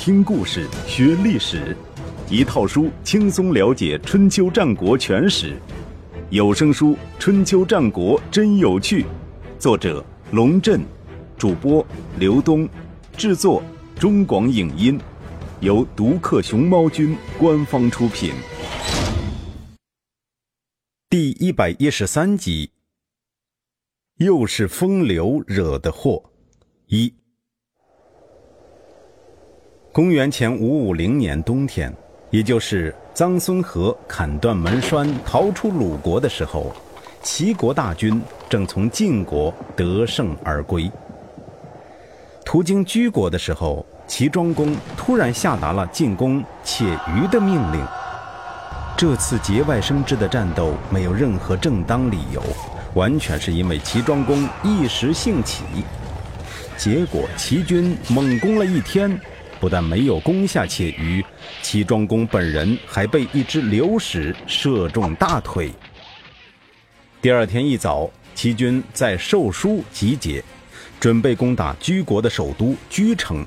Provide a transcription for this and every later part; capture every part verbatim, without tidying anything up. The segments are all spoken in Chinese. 听故事学历史，一套书轻松了解春秋战国全史。有声书《春秋战国真有趣》，作者龙震，主播刘东，制作中广影音，由独克熊猫君官方出品。第一百一十三集，又是风流惹的祸。一，公元前五五零年冬天，也就是臧孙河砍断门栓逃出鲁国的时候，齐国大军正从晋国得胜而归。途经居国的时候，齐庄公突然下达了进攻且余的命令。这次节外生枝的战斗没有任何正当理由，完全是因为齐庄公一时兴起。结果齐军猛攻了一天，不但没有攻下且余，齐庄公本人还被一只流矢射中大腿。第二天一早，齐军在寿书集结，准备攻打居国的首都居城。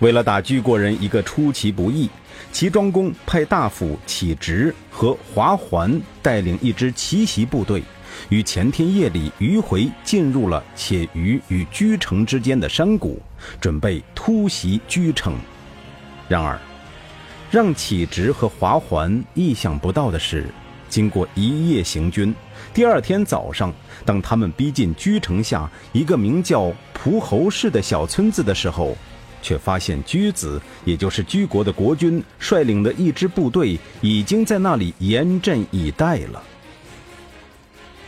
为了打居国人一个出其不意，齐庄公派大夫启直和华桓带领一支奇袭部队，于前天夜里迂回进入了且余与居城之间的山谷，准备突袭居城。然而让启直和华桓意想不到的是，经过一夜行军，第二天早上当他们逼近居城下一个名叫蒲侯氏的小村子的时候，却发现居子，也就是居国的国君率领的一支部队已经在那里严阵以待了。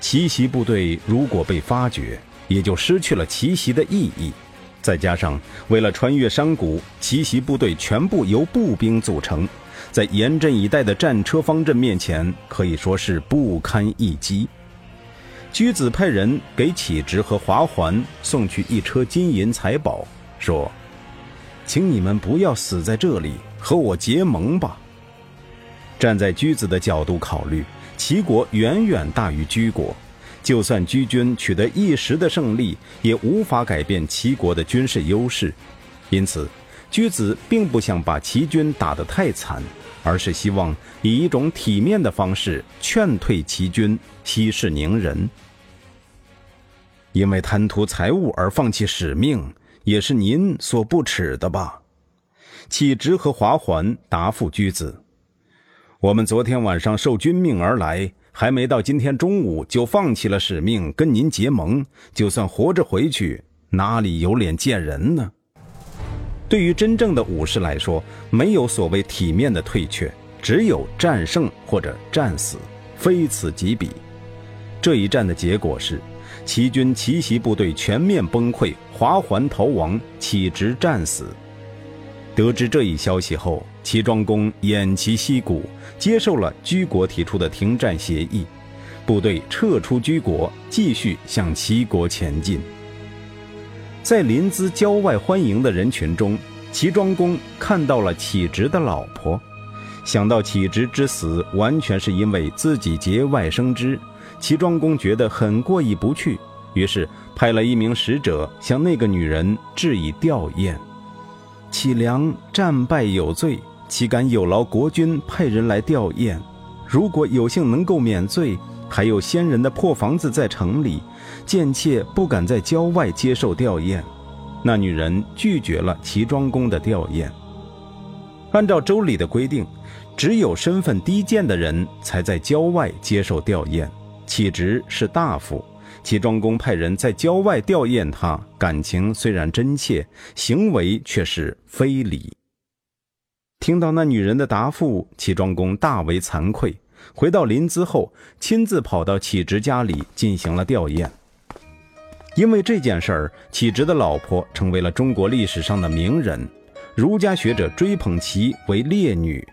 奇袭部队如果被发觉，也就失去了奇袭的意义。再加上为了穿越山谷，奇袭部队全部由步兵组成，在严阵以待的战车方阵面前，可以说是不堪一击。居子派人给启直和华桓送去一车金银财宝，说：“请你们不要死在这里，和我结盟吧。”站在居子的角度考虑，齐国远远大于居国，就算居军取得一时的胜利，也无法改变齐国的军事优势。因此居子并不想把齐军打得太惨，而是希望以一种体面的方式劝退齐军，息事宁人。因为贪图财物而放弃使命，也是您所不耻的吧？启直和华桓答复居子：“我们昨天晚上受君命而来，还没到今天中午就放弃了使命，跟您结盟，就算活着回去，哪里有脸见人呢？”对于真正的武士来说，没有所谓体面的退却，只有战胜或者战死，非此即彼。这一战的结果是，齐军奇袭部队全面崩溃，华桓逃亡，启直战死。得知这一消息后，齐庄公偃旗息鼓，接受了居国提出的停战协议，部队撤出居国，继续向齐国前进。在临淄郊外欢迎的人群中，齐庄公看到了启直的老婆，想到启直之死完全是因为自己节外生枝，齐庄公觉得很过意不去，于是派了一名使者向那个女人致以吊唁：“启良战败有罪，岂敢有劳国君派人来吊唁，如果有幸能够免罪，还有先人的破房子在城里，贱妾不敢在郊外接受吊唁。”那女人拒绝了齐庄公的吊唁。按照周礼的规定，只有身份低贱的人才在郊外接受吊唁，启直是大夫，齐庄公派人在郊外吊唁他，感情虽然真切，行为却是非礼。听到那女人的答复，齐庄公大为惭愧，回到临淄后亲自跑到启直家里进行了吊唁。因为这件事儿，启直的老婆成为了中国历史上的名人，儒家学者追捧其为烈女，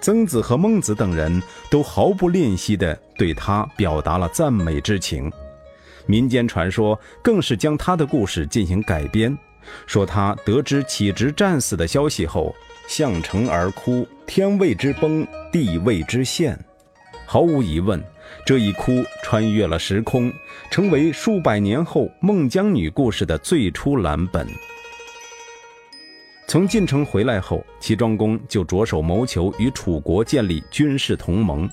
曾子和孟子等人都毫不吝惜地对她表达了赞美之情。民间传说更是将她的故事进行改编，说她得知启直战死的消息后，向城而哭，天为之崩，地为之陷。毫无疑问，这一哭穿越了时空，成为数百年后孟姜女故事的最初蓝本。从晋城回来后，齐庄公就着手谋求与楚国建立军事同盟，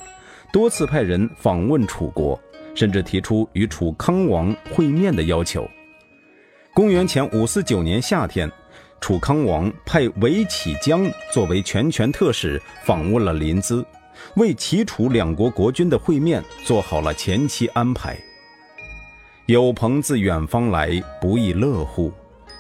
多次派人访问楚国，甚至提出与楚康王会面的要求。公元前五四九年夏天，楚康王派韦启姜作为全权特使访问了临淄，为齐楚两国国君的会面做好了前期安排。有朋自远方来，不亦乐乎。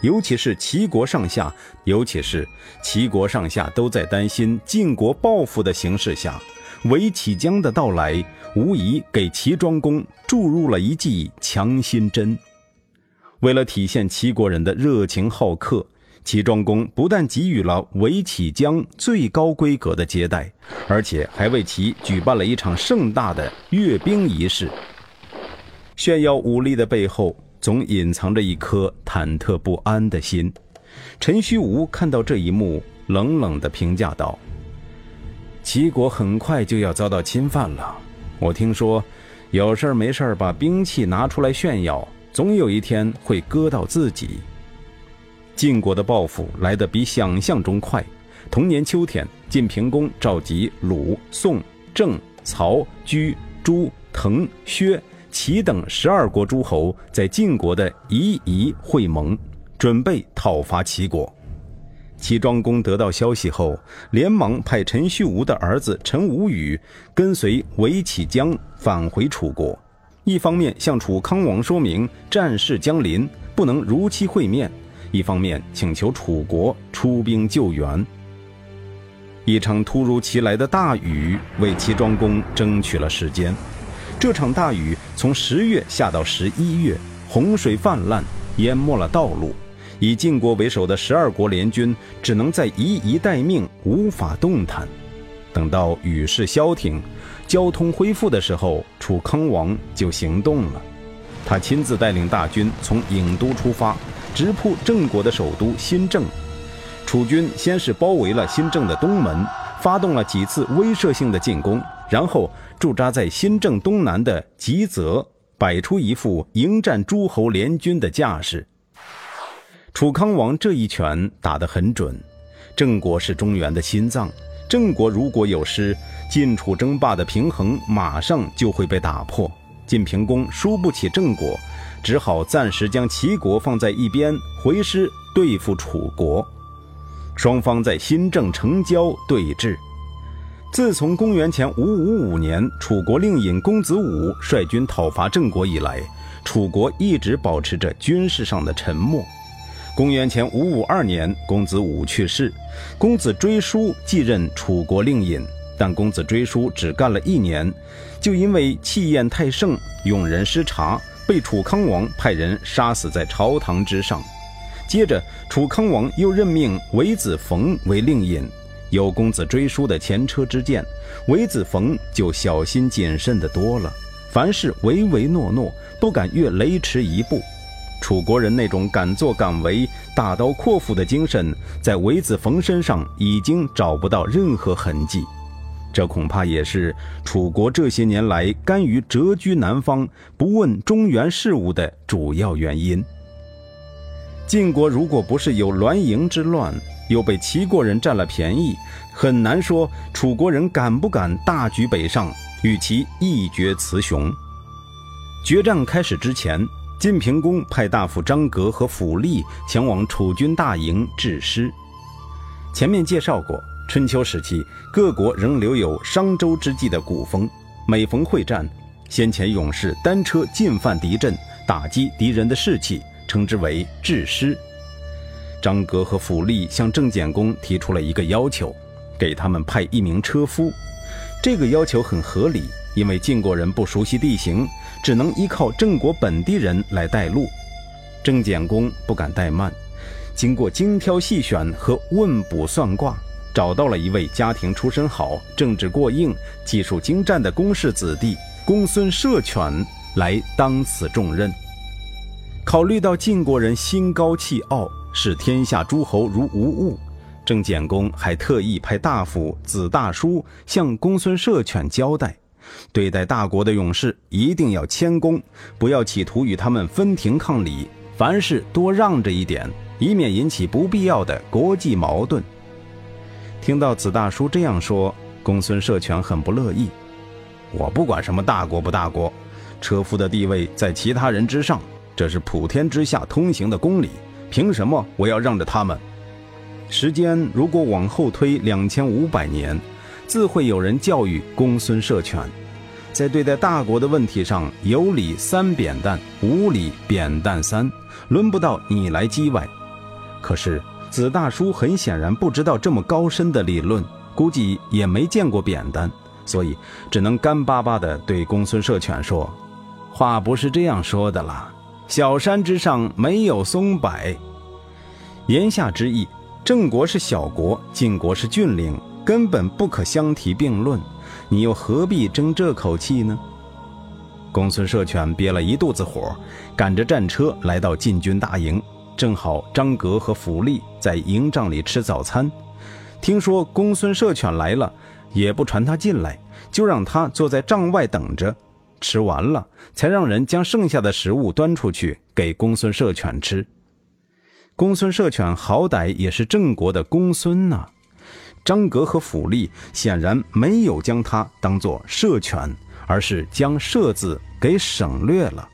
尤其是齐国上下，尤其是齐国上下都在担心晋国报复的形势下，韦启姜的到来无疑给齐庄公注入了一剂强心针。为了体现齐国人的热情好客，齐庄公不但给予了韦启姜最高规格的接待，而且还为其举办了一场盛大的阅兵仪式。炫耀武力的背后，总隐藏着一颗忐忑不安的心。陈虚无看到这一幕，冷冷地评价道：齐国很快就要遭到侵犯了，我听说有事没事把兵器拿出来炫耀，总有一天会割到自己。晋国的报复来得比想象中快。同年秋天，晋平公召集鲁、宋、郑、曹、居、朱、滕、薛、齐等十二国诸侯在晋国的夷夷会盟，准备讨伐齐国。齐庄公得到消息后，连忙派陈虚无的儿子陈无宇跟随韦启姜返回楚国，一方面向楚康王说明战事将临，不能如期会面，一方面请求楚国出兵救援。一场突如其来的大雨为齐庄公争取了时间。这场大雨从十月下到十一月，洪水泛滥，淹没了道路。以晋国为首的十二国联军只能在夷夷待命，无法动弹。等到雨势消停，交通恢复的时候，楚康王就行动了。他亲自带领大军从郢都出发，直扑郑国的首都新郑。楚军先是包围了新郑的东门，发动了几次威慑性的进攻，然后驻扎在新郑东南的吉泽，摆出一副迎战诸侯联军的架势。楚康王这一拳打得很准。郑国是中原的心脏，郑国如果有失，晋楚争霸的平衡马上就会被打破。晋平公输不起郑国，只好暂时将齐国放在一边，回师对付楚国。双方在新郑城郊对峙。自从公元前五五五年楚国令尹公子午率军讨伐郑国以来，楚国一直保持着军事上的沉默。公元前五五二年，公子午去世，公子追叔继任楚国令尹，但公子追叔只干了一年，就因为气焰太盛，用人失察，被楚康王派人杀死在朝堂之上。接着楚康王又任命韦子冯为令尹，有公子追叔的前车之鉴，韦子冯就小心谨慎得多了，凡事唯唯诺诺，不敢越雷池一步。楚国人那种敢作敢为、大刀阔斧的精神，在韦子冯身上已经找不到任何痕迹。这恐怕也是楚国这些年来甘于谪居南方，不问中原事务的主要原因。晋国如果不是有栾盈之乱，又被齐国人占了便宜，很难说楚国人敢不敢大举北上，与其一决雌雄。决战开始之前，晋平公派大夫张格和府吏前往楚军大营致师。前面介绍过，春秋时期各国仍留有商周之际的古风，每逢会战，先前勇士单车进犯敌阵，打击敌人的士气，称之为致师。张格和府吏向郑简公提出了一个要求，给他们派一名车夫。这个要求很合理，因为晋国人不熟悉地形，只能依靠郑国本地人来带路。郑简公不敢怠慢，经过精挑细选和问卜算卦，找到了一位家庭出身好、政治过硬、技术精湛的公室子弟公孙涉犬来当此重任。考虑到晋国人心高气傲，视天下诸侯如无物，郑简公还特意派大夫子大叔向公孙涉犬交代，对待大国的勇士一定要谦恭，不要企图与他们分庭抗礼，凡事多让着一点，以免引起不必要的国际矛盾。听到子大叔这样说，公孙社权很不乐意。我不管什么大国不大国，车夫的地位在其他人之上，这是普天之下通行的公理，凭什么我要让着他们？时间如果往后推两千五百年，自会有人教育公孙社权，在对待大国的问题上，有理三扁担，无理扁担三，轮不到你来叽歪。可是子大叔很显然不知道这么高深的理论，估计也没见过扁担，所以只能干巴巴地对公孙社权说：“话不是这样说的啦，小山之上没有松柏。”言下之意，郑国是小国，晋国是峻岭，根本不可相提并论，你又何必争这口气呢？公孙社权憋了一肚子火，赶着战车来到晋军大营，正好张格和福利在营帐里吃早餐，听说公孙社权来了，也不传他进来，就让他坐在帐外等着，吃完了才让人将剩下的食物端出去给公孙社权吃。公孙社权好歹也是郑国的公孙呐、啊，张格和府吏显然没有将他当作社权，而是将社字给省略了。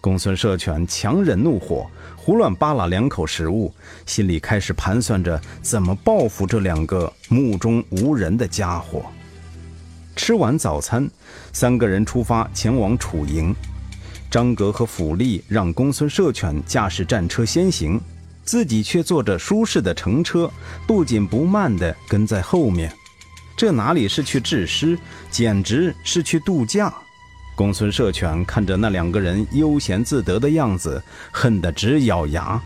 公孙社权强忍怒火，胡乱扒拉两口食物，心里开始盘算着怎么报复这两个目中无人的家伙。吃完早餐，三个人出发前往楚营。张格和府吏让公孙社权驾驶战车先行，自己却坐着舒适的乘车，不紧不慢地跟在后面。这哪里是去治师，简直是去度假。公孙社权看着那两个人悠闲自得的样子，恨得直咬牙。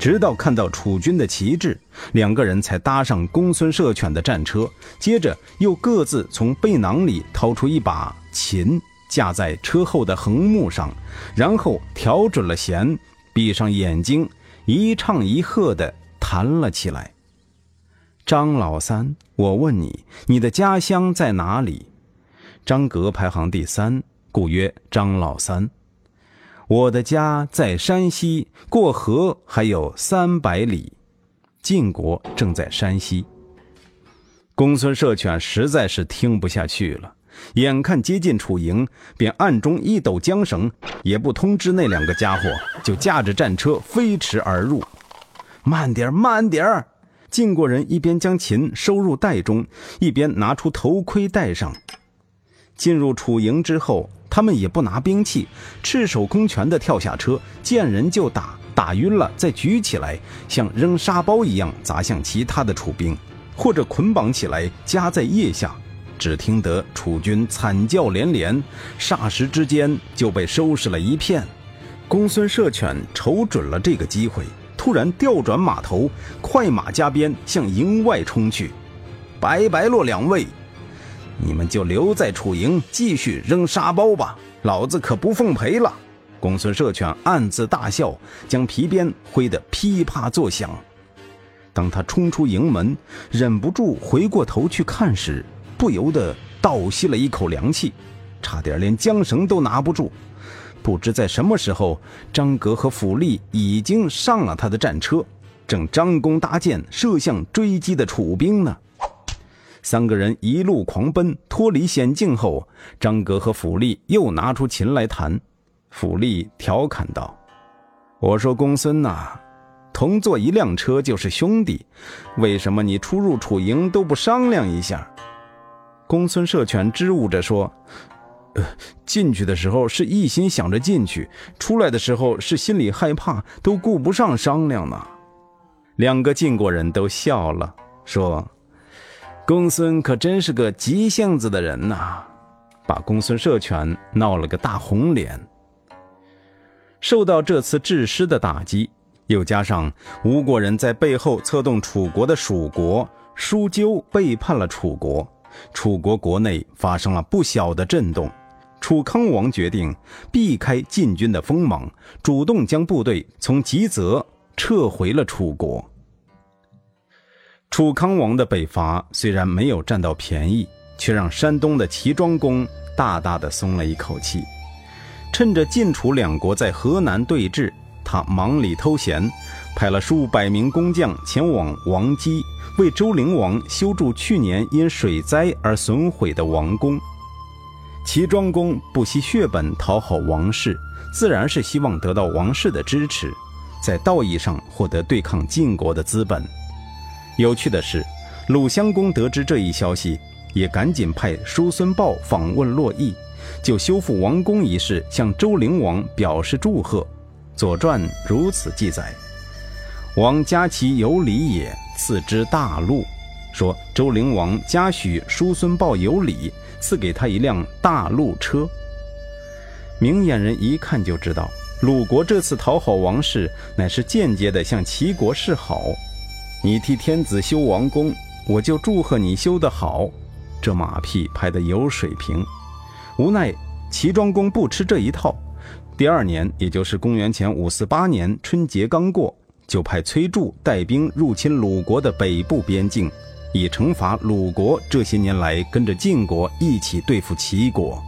直到看到楚军的旗帜，两个人才搭上公孙社权的战车，接着又各自从背囊里掏出一把琴，架在车后的横木上，然后调准了弦，闭上眼睛，一唱一和地弹了起来。张老三，我问你，你的家乡在哪里？张格排行第三，故曰张老三。我的家在山西，过河还有三百里。晋国正在山西。公孙社权实在是听不下去了，眼看接近楚营，便暗中一抖缰绳，也不通知那两个家伙，就驾着战车飞驰而入。慢点慢点！晋国人一边将琴收入袋中，一边拿出头盔戴上。进入楚营之后，他们也不拿兵器，赤手空拳地跳下车，见人就打，打晕了再举起来，像扔沙包一样砸向其他的楚兵，或者捆绑起来夹在腋下。只听得楚军惨叫连连，霎时之间就被收拾了一片。公孙社权瞅准了这个机会，突然调转马头，快马加鞭向营外冲去。白白洛两位，你们就留在楚营继续扔沙包吧，老子可不奉陪了。公孙社权暗自大笑，将皮鞭挥得噼啪作响。当他冲出营门，忍不住回过头去看时，不由得倒吸了一口凉气，差点连缰绳都拿不住。不知在什么时候，张格和府吏已经上了他的战车，正张弓搭箭射向追击的楚兵呢。三个人一路狂奔，脱离险境后，张格和府吏又拿出琴来弹。府吏调侃道：“我说公孙呐、啊，同坐一辆车就是兄弟，为什么你出入楚营都不商量一下？”公孙社权支吾着说：“呃，进去的时候是一心想着进去，出来的时候是心里害怕，都顾不上商量呢。”两个晋国人都笑了，说：“公孙可真是个急性子的人呐、啊！”把公孙社权闹了个大红脸。受到这次制师的打击，又加上吴国人在背后策动楚国的蜀国舒鸠背叛了楚国，楚国国内发生了不小的震动。楚康王决定避开晋军的锋芒，主动将部队从吉泽撤回了楚国。楚康王的北伐虽然没有占到便宜，却让山东的齐庄公大大的松了一口气。趁着晋楚两国在河南对峙，他忙里偷闲，派了数百名工匠前往王畿，为周灵王修筑去年因水灾而损毁的王宫。齐庄公不惜血本讨好王室，自然是希望得到王室的支持，在道义上获得对抗晋国的资本。有趣的是，鲁襄公得知这一消息，也赶紧派叔孙豹访问洛邑，就修复王宫一事向周灵王表示祝贺。《左传》如此记载：“王家其有礼也，赐之大鹿。”说周灵王嘉许叔孙豹有礼，赐给他一辆大鹿车。明眼人一看就知道，鲁国这次讨好王室，乃是间接的向齐国示好。你替天子修王宫，我就祝贺你修得好，这马屁拍得有水平。无奈齐庄公不吃这一套，第二年，也就是公元前五四八年春节刚过，就派崔杼带兵入侵鲁国的北部边境，以惩罚鲁国这些年来跟着晋国一起对付齐国。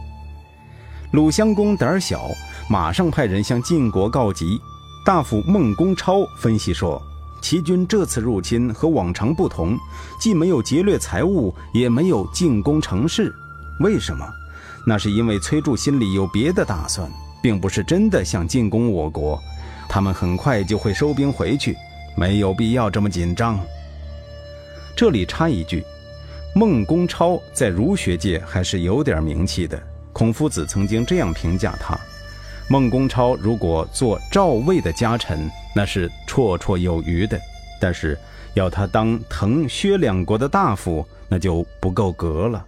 鲁襄公胆小，马上派人向晋国告急。大夫孟公超分析说，齐军这次入侵和往常不同，既没有劫掠财物，也没有进攻城市。为什么？那是因为崔杼心里有别的打算，并不是真的想进攻我国，他们很快就会收兵回去，没有必要这么紧张。这里插一句，孟公超在儒学界还是有点名气的，孔夫子曾经这样评价他：孟公超如果做赵魏的家臣，那是绰绰有余的，但是要他当滕薛两国的大夫，那就不够格了。